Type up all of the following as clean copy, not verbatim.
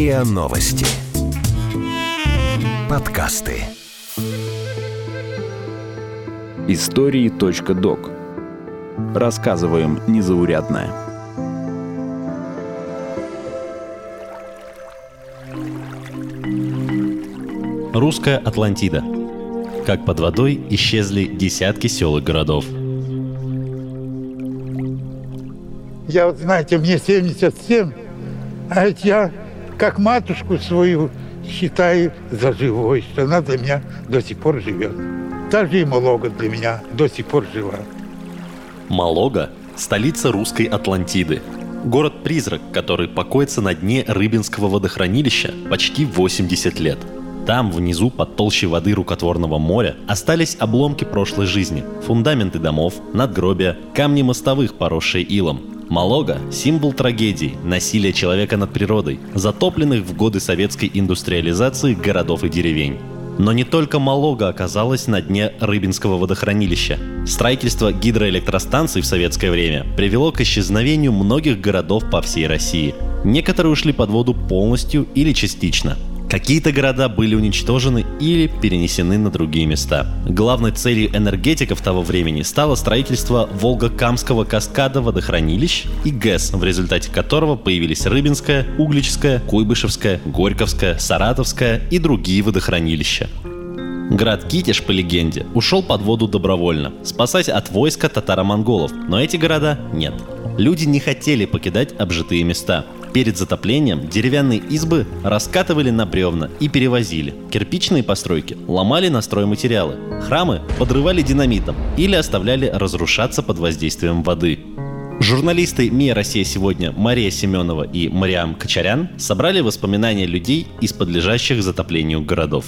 РИА Новости. Подкасты. Истории.док. Рассказываем незаурядное. Русская Атлантида. Как под водой исчезли десятки сел и городов. Я вот, знаете, мне 77, а ведь я как матушку свою считаю за живой, что она для меня до сих пор живет. Даже и Молога для меня до сих пор жива. Молога – столица русской Атлантиды. Город-призрак, который покоится на дне Рыбинского водохранилища почти 80 лет. Там, внизу, под толщей воды рукотворного моря, остались обломки прошлой жизни, фундаменты домов, надгробия, камни мостовых, поросшие илом. Молога – символ трагедий, насилия человека над природой, затопленных в годы советской индустриализации городов и деревень. Но не только Молога оказалась на дне Рыбинского водохранилища. Строительство гидроэлектростанций в советское время привело к исчезновению многих городов по всей России. Некоторые ушли под воду полностью или частично. Какие-то города были уничтожены или перенесены на другие места. Главной целью энергетиков того времени стало строительство Волго-Камского каскада водохранилищ и ГЭС, в результате которого появились Рыбинское, Угличское, Куйбышевское, Горьковское, Саратовское и другие водохранилища. Град Китеж, по легенде, ушел под воду добровольно, спасаясь от войска татаро-монголов, но эти города нет. Люди не хотели покидать обжитые места. Перед затоплением деревянные избы раскатывали на бревна и перевозили. Кирпичные постройки ломали на стройматериалы. Храмы подрывали динамитом или оставляли разрушаться под воздействием воды. Журналисты МИА "Россия сегодня" Мария Семёнова и Мариам Кочарян собрали воспоминания людей из подлежащих затоплению городов.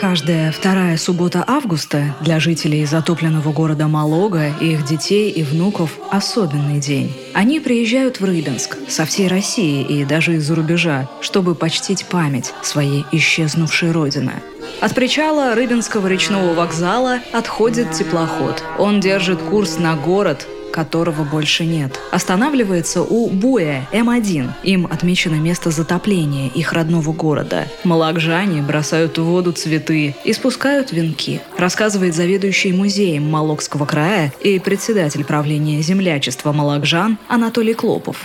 Каждая вторая суббота августа для жителей затопленного города Молога, их детей и внуков – особенный день. Они приезжают в Рыбинск со всей России и даже из-за рубежа, чтобы почтить память своей исчезнувшей родины. От причала Рыбинского речного вокзала отходит теплоход. Он держит курс на город, которого больше нет. Останавливается у Буя М1. Им отмечено место затопления их родного города. Мологжане бросают в воду цветы и спускают венки, рассказывает заведующий музеем Мологского края и председатель правления Землячества Мологжан Анатолий Клопов.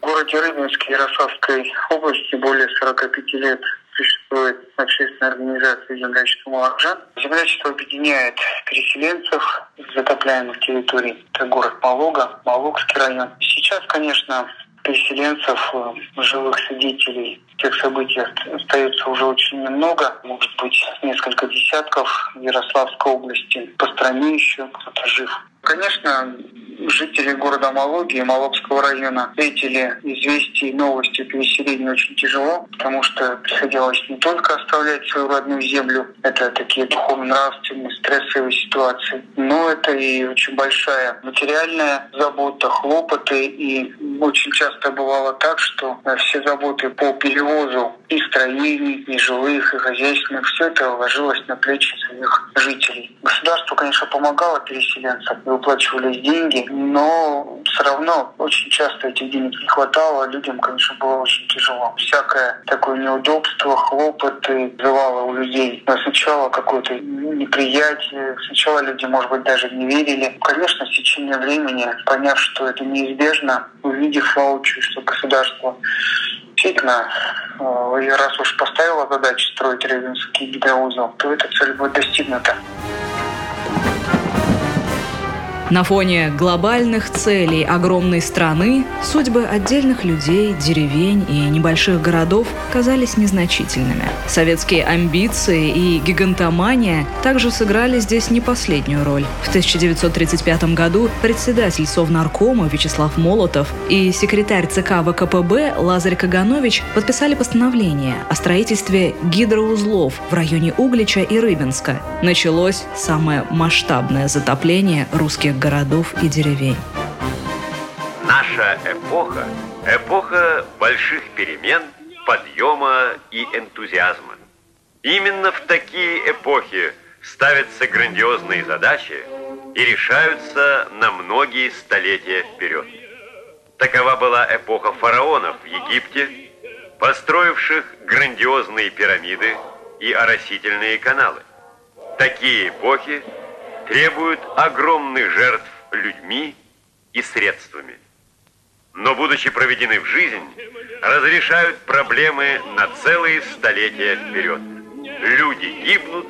В городе Рыбинске Ярославской области более 45 лет существует общественная организация «Землячество Мологжан». Землячество объединяет переселенцев с затопляемых территорий. Это город Молога, Мологский район. Сейчас, конечно, переселенцев, живых свидетелей тех событий остается уже очень немного. Может быть, несколько десятков в Ярославской области. По стране еще кто-то жив. Конечно, жители города Мологи и Мологского района встретили известия и новости о переселении очень тяжело, потому что приходилось не только оставлять свою родную землю, это такие духовно-нравственные, стрессовые ситуации, но это и очень большая материальная забота, хлопоты. И очень часто бывало так, что все заботы по перевозу и строений, и жилых, и хозяйственных, все это ложилось на плечи своих жителей. Государство, конечно, помогало переселенцам, выплачивались деньги, но все равно очень часто этих денег не хватало, людям, конечно, было очень тяжело. Всякое такое неудобство, хлопоты вызывало у людей. Но сначала какое-то неприятие, сначала люди, может быть, даже не верили. Конечно, с течением времени, поняв, что это неизбежно, увидев воочию, что государство действительно, раз уж поставило задачу строить Рыбинский гидроузел, то эта цель будет достигнута. На фоне глобальных целей огромной страны судьбы отдельных людей, деревень и небольших городов казались незначительными. Советские амбиции и гигантомания также сыграли здесь не последнюю роль. В 1935 году председатель Совнаркома Вячеслав Молотов и секретарь ЦК ВКПБ Лазарь Каганович подписали постановление о строительстве гидроузлов в районе Углича и Рыбинска. Началось самое масштабное затопление русских городов и деревень. Наша эпоха – эпоха больших перемен, подъема и энтузиазма. Именно в такие эпохи ставятся грандиозные задачи, и решаются на многие столетия вперед. Такова была эпоха фараонов в Египте, построивших грандиозные пирамиды и оросительные каналы. Такие эпохи требуют огромных жертв людьми и средствами. Но, будучи проведены в жизнь, разрешают проблемы на целые столетия вперед. Люди гибнут,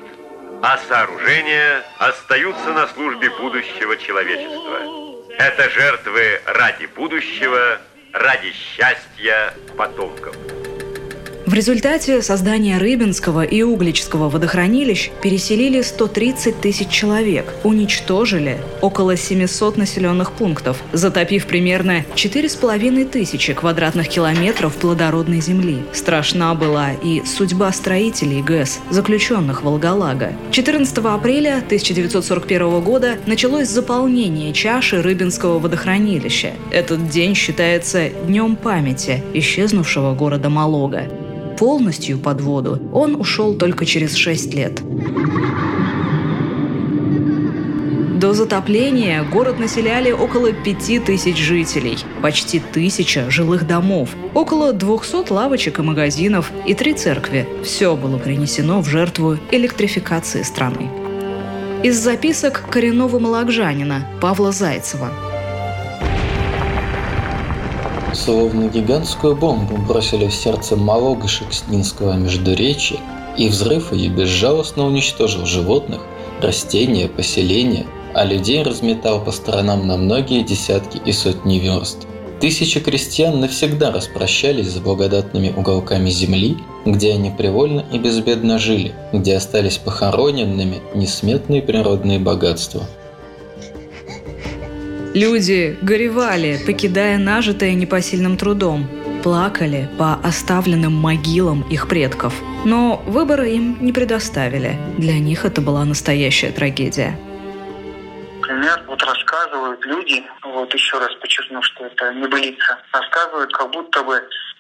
а сооружения остаются на службе будущего человечества. Это жертвы ради будущего, ради счастья потомков. В результате создания Рыбинского и Угличского водохранилищ переселили 130 тысяч человек, уничтожили около 700 населенных пунктов, затопив примерно 4,5 тысячи квадратных километров плодородной земли. Страшна была и судьба строителей ГЭС, заключенных Волголага. 14 апреля 1941 года началось заполнение чаши Рыбинского водохранилища. Этот день считается днем памяти исчезнувшего города Молога. Полностью под воду он ушел только через 6 лет. До затопления город населяли около 5000 жителей, почти 1000 жилых домов, около 200 лавочек и магазинов и 3 церкви. Все было принесено в жертву электрификации страны. Из записок коренного мологжанина Павла Зайцева. Словно гигантскую бомбу бросили в сердце Молога-Шекснинского междуречия, и взрыв ее безжалостно уничтожил животных, растения, поселения, а людей разметал по сторонам на многие десятки и сотни верст. Тысячи крестьян навсегда распрощались с благодатными уголками земли, где они привольно и безбедно жили, где остались похороненными несметные природные богатства. Люди горевали, покидая нажитое непосильным трудом. Плакали по оставленным могилам их предков. Но выбора им не предоставили. Для них это была настоящая трагедия. Например, рассказывают люди, еще раз подчеркну, что это небылица, рассказывают, как будто бы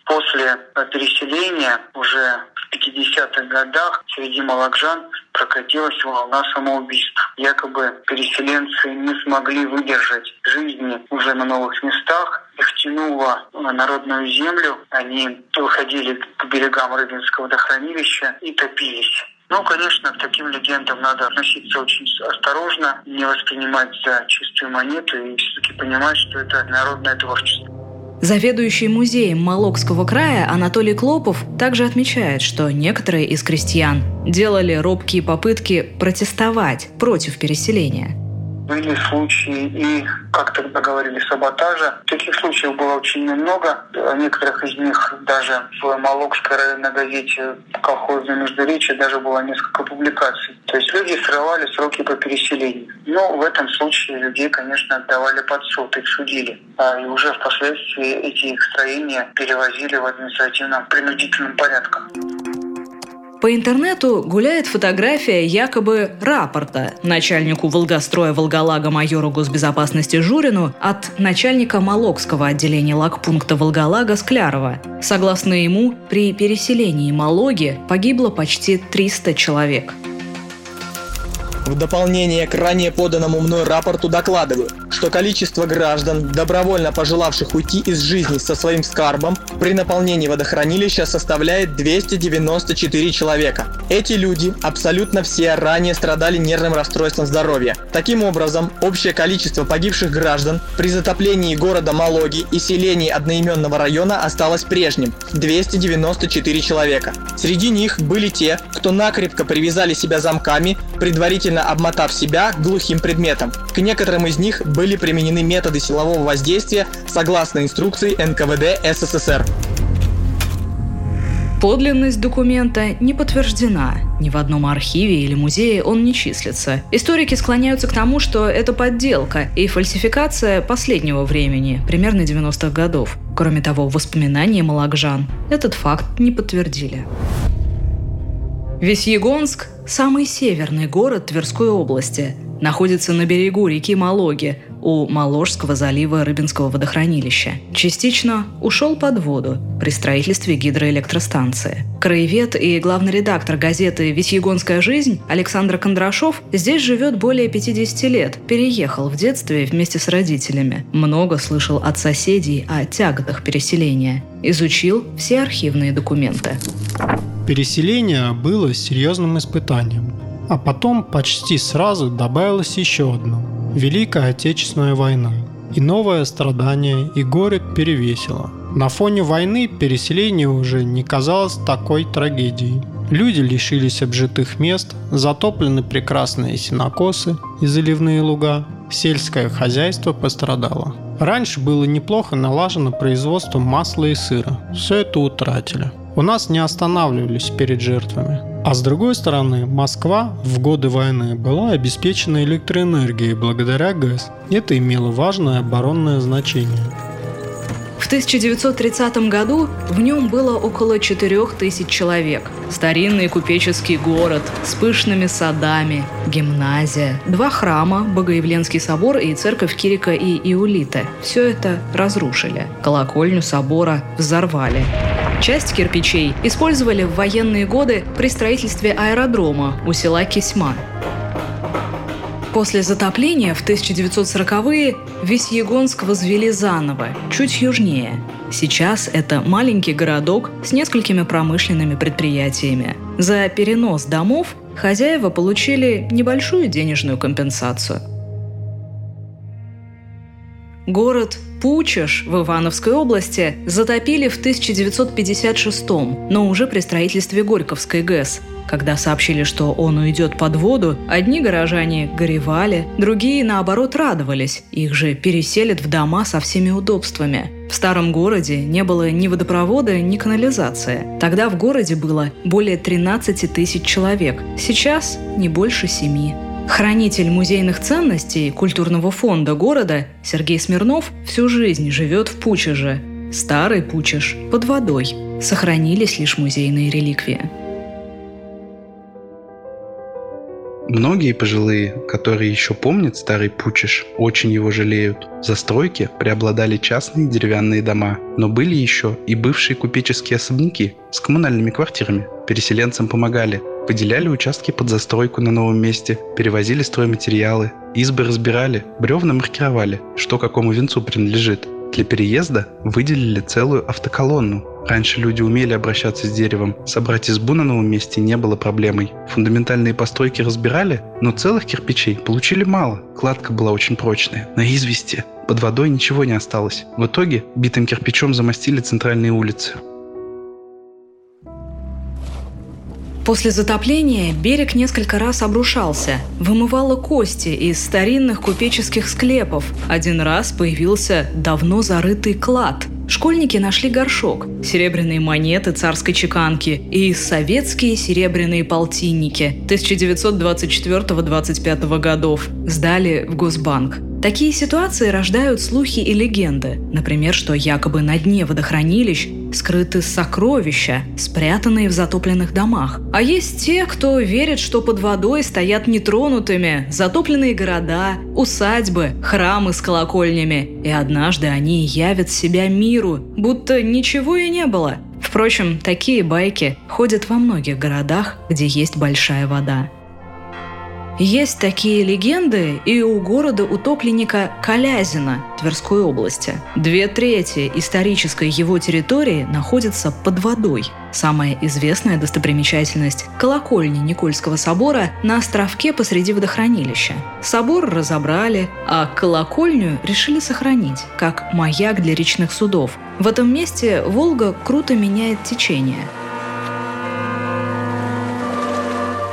после переселения уже в 50-х годах среди мологжан прокатилась волна самоубийств. Якобы переселенцы не смогли выдержать жизни уже на новых местах. Их тянуло на народную землю. Они выходили к берегам Рыбинского водохранилища и топились. Ну, конечно, к таким легендам надо относиться очень осторожно, не воспринимать за чистую монету и все-таки понимать, что это народное творчество. Заведующий музеем Мологского края Анатолий Клопов также отмечает, что некоторые из крестьян делали робкие попытки протестовать против переселения. Были случаи и, как тогда говорили, саботажа. Таких случаев было очень немного. О некоторых из них даже в Мологской районной газете «Колхозное междуречие» даже было несколько публикаций. То есть люди срывали сроки по переселению. Но в этом случае людей, конечно, отдавали под суд, их судили. И уже впоследствии эти их строения перевозили в административном принудительном порядке. По интернету гуляет фотография якобы рапорта начальнику Волгостроя Волголага майору госбезопасности Журину от начальника Мологского отделения лагпункта Волголага Склярова. Согласно ему, при переселении Мологи погибло почти 300 человек. В дополнение к ранее поданному мной рапорту докладываю, что количество граждан, добровольно пожелавших уйти из жизни со своим скарбом, при наполнении водохранилища составляет 294 человека. Эти люди абсолютно все ранее страдали нервным расстройством здоровья. Таким образом, общее количество погибших граждан при затоплении города Мологи и селений одноименного района осталось прежним – 294 человека. Среди них были те, кто накрепко привязали себя замками, предварительно обмотав себя глухим предметом. К некоторым из них были применены методы силового воздействия согласно инструкции НКВД СССР. Подлинность документа не подтверждена. Ни в одном архиве или музее он не числится. Историки склоняются к тому, что это подделка и фальсификация последнего времени, примерно 90-х годов. Кроме того, воспоминания мологжан этот факт не подтвердили. Весьегонск – самый северный город Тверской области. Находится на берегу реки Мологи, у Моложского залива Рыбинского водохранилища. Частично ушел под воду при строительстве гидроэлектростанции. Краевед и главный редактор газеты «Весьегонская жизнь» Александр Кондрашов здесь живет более 50 лет, переехал в детстве вместе с родителями. Много слышал от соседей о тяготах переселения. Изучил все архивные документы. Переселение было серьезным испытанием. А потом почти сразу добавилось еще одно – Великая Отечественная война. И новое страдание, и горе перевесило. На фоне войны переселение уже не казалось такой трагедией. Люди лишились обжитых мест, затоплены прекрасные сенокосы и заливные луга. Сельское хозяйство пострадало. Раньше было неплохо налажено производство масла и сыра. Все это утратили. У нас не останавливались перед жертвами. А с другой стороны, Москва в годы войны была обеспечена электроэнергией благодаря ГЭС. Это имело важное оборонное значение. В 1930 году в нем было около 4000 человек. Старинный купеческий город с пышными садами, гимназия, два храма, Богоявленский собор и церковь Кирика и Иулиты. Все это разрушили. Колокольню собора взорвали. Часть кирпичей использовали в военные годы при строительстве аэродрома у села Кисьма. После затопления в 1940-е Весьегонск возвели заново, чуть южнее. Сейчас это маленький городок с несколькими промышленными предприятиями. За перенос домов хозяева получили небольшую денежную компенсацию. Город Пучеж в Ивановской области затопили в 1956-м, но уже при строительстве Горьковской ГЭС. Когда сообщили, что он уйдет под воду, одни горожане горевали, другие, наоборот, радовались. Их же переселят в дома со всеми удобствами. В старом городе не было ни водопровода, ни канализации. Тогда в городе было более 13 000 человек, сейчас не больше 7. Хранитель музейных ценностей культурного фонда города Сергей Смирнов всю жизнь живет в Пучеже. Старый Пучеж под водой. Сохранились лишь музейные реликвии. Многие пожилые, которые еще помнят старый Пучеж, очень его жалеют. В застройке преобладали частные деревянные дома, но были еще и бывшие купеческие особняки с коммунальными квартирами. Переселенцам помогали. Выделяли участки под застройку на новом месте, перевозили стройматериалы, избы разбирали, бревна маркировали, что какому венцу принадлежит. Для переезда выделили целую автоколонну. Раньше люди умели обращаться с деревом, собрать избу на новом месте не было проблемой. Фундаментальные постройки разбирали, но целых кирпичей получили мало. Кладка была очень прочная, на извести. Под водой ничего не осталось. В итоге битым кирпичом замостили центральные улицы. После затопления берег несколько раз обрушался, вымывало кости из старинных купеческих склепов. Один раз появился давно зарытый клад. Школьники нашли горшок, серебряные монеты царской чеканки и советские серебряные полтинники 1924-25 годов. Сдали в Госбанк. Такие ситуации рождают слухи и легенды. Например, что якобы на дне водохранилищ скрыты сокровища, спрятанные в затопленных домах. А есть те, кто верит, что под водой стоят нетронутыми затопленные города, усадьбы, храмы с колокольнями. И однажды они явят себя миру, будто ничего и не было. Впрочем, такие байки ходят во многих городах, где есть большая вода. Есть такие легенды и у города-утопленника Калязина Тверской области. 2/3 исторической его территории находятся под водой. Самая известная достопримечательность – колокольня Никольского собора на островке посреди водохранилища. Собор разобрали, а колокольню решили сохранить, как маяк для речных судов. В этом месте Волга круто меняет течение.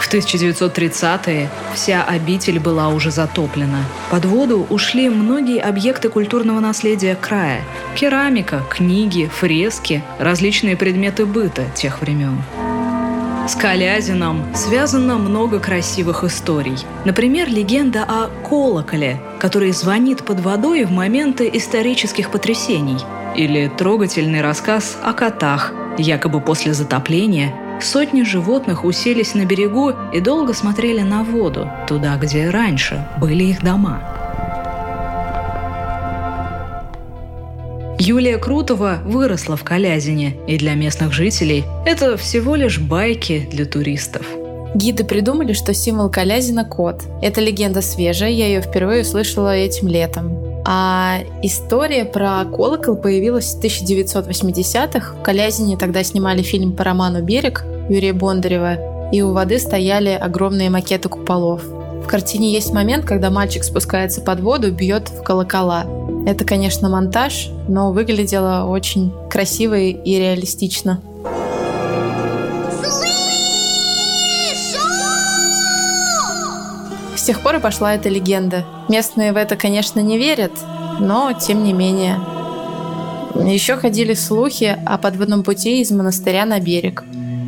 В 1930-е вся обитель была уже затоплена. Под воду ушли многие объекты культурного наследия края. Керамика, книги, фрески, различные предметы быта тех времен. С Калязином связано много красивых историй. Например, легенда о колоколе, который звонит под водой в моменты исторических потрясений. Или трогательный рассказ о котах, якобы после затопления – сотни животных уселись на берегу и долго смотрели на воду, туда, где раньше были их дома. Юлия Крутова выросла в Калязине, и для местных жителей это всего лишь байки для туристов. Гиды придумали, что символ Калязина – кот. Эта легенда свежая, я ее впервые услышала этим летом. А история про колокол появилась в 1980-х. В Калязине тогда снимали фильм по роману «Берег» Юрия Бондарева, и у воды стояли огромные макеты куполов. В картине есть момент, когда мальчик спускается под воду, бьет в колокола. Это, конечно, монтаж, но выглядело очень красиво и реалистично. С тех пор и пошла эта легенда. Местные в это, конечно, не верят, но тем не менее. Еще ходили слухи о подводном пути из монастыря на берег.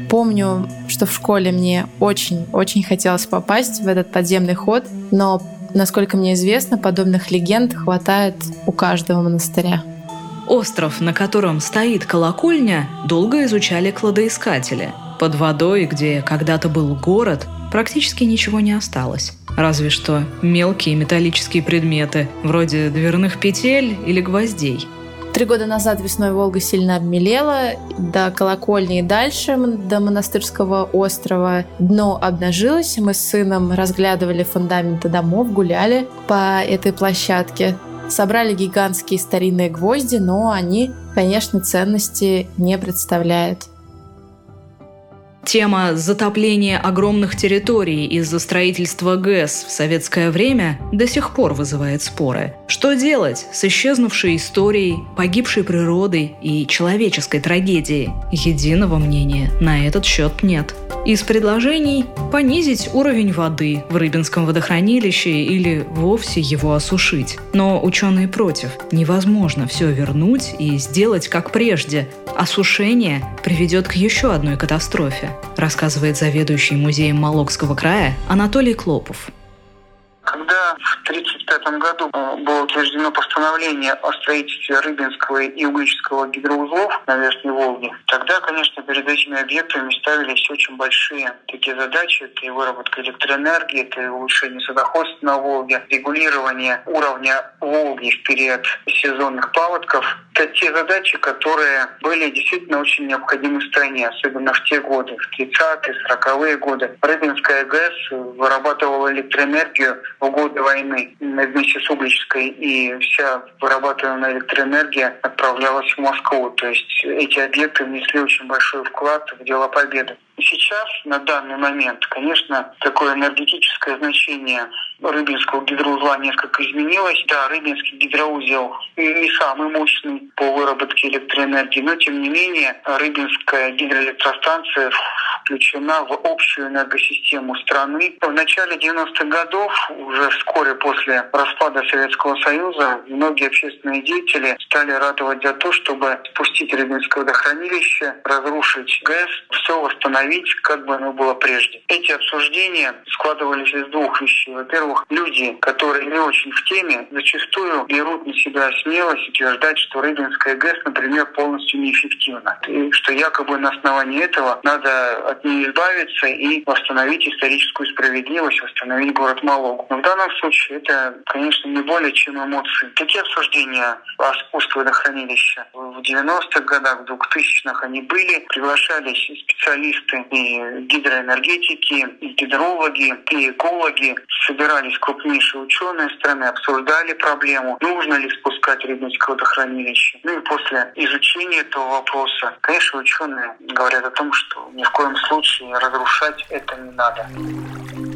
Помню, что в школе мне очень хотелось попасть в этот подземный ход, но, насколько мне известно, подобных легенд хватает у каждого монастыря. Остров, на котором стоит колокольня, долго изучали кладоискатели. Под водой, где когда-то был город, практически ничего не осталось. Разве что мелкие металлические предметы, вроде дверных петель или гвоздей. 3 года назад весной Волга сильно обмелела, до колокольни и дальше, до монастырского острова, дно обнажилось. Мы с сыном разглядывали фундаменты домов, гуляли по этой площадке. Собрали гигантские старинные гвозди, но они, конечно, ценности не представляют. Тема затопления огромных территорий из-за строительства ГЭС в советское время до сих пор вызывает споры. Что делать с исчезнувшей историей, погибшей природой и человеческой трагедией? Единого мнения на этот счет нет. Из предложений – понизить уровень воды в Рыбинском водохранилище или вовсе его осушить. Но ученые против. Невозможно все вернуть и сделать как прежде. Осушение приведет к еще одной катастрофе, рассказывает заведующий музеем Мологского края Анатолий Клопов. Когда в 1935 году было утверждено постановление о строительстве Рыбинского и Угличского гидроузлов на Верхней Волге, тогда, конечно, перед этими объектами ставились очень большие такие задачи. Это и выработка электроэнергии, это и улучшение судоходства на Волге, регулирование уровня Волги в период сезонных паводков. Это те задачи, которые были действительно очень необходимы стране, особенно в те годы, в 30-е, 40-е годы. Рыбинская ГЭС вырабатывала электроэнергию в годы войны вместе с Угличской, и вся вырабатываемая электроэнергия отправлялась в Москву. То есть эти объекты внесли очень большой вклад в дело победы. И сейчас, на данный момент, конечно, такое энергетическое значение Рыбинского гидроузла несколько изменилось. Да, Рыбинский гидроузел не самый мощный по выработке электроэнергии, но, тем не менее, Рыбинская гидроэлектростанция включена в общую энергосистему страны. В начале 90-х годов, уже вскоре после распада Советского Союза, многие общественные деятели стали ратовать за то, чтобы спустить Рыбинское водохранилище, разрушить ГЭС, все восстановить, как бы оно было прежде. Эти обсуждения складывались из двух вещей. Во-первых, люди, которые не очень в теме, зачастую берут на себя смелость утверждать, что Рыбинская ГЭС, например, полностью неэффективна. И что якобы на основании этого надо от нее избавиться и восстановить историческую справедливость, восстановить город Мологу. Но в данном случае это, конечно, не более чем эмоции. Такие обсуждения о спуске водохранилища в 90-х годах, в 2000-х они были. Приглашались специалисты и гидроэнергетики, и гидрологи, и экологи. Собирались крупнейшие ученые страны, обсуждали проблему, нужно ли спускать Рыбинское водохранилище. Ну и после изучения этого вопроса, конечно, ученые говорят о том, что ни в коем случае разрушать это не надо.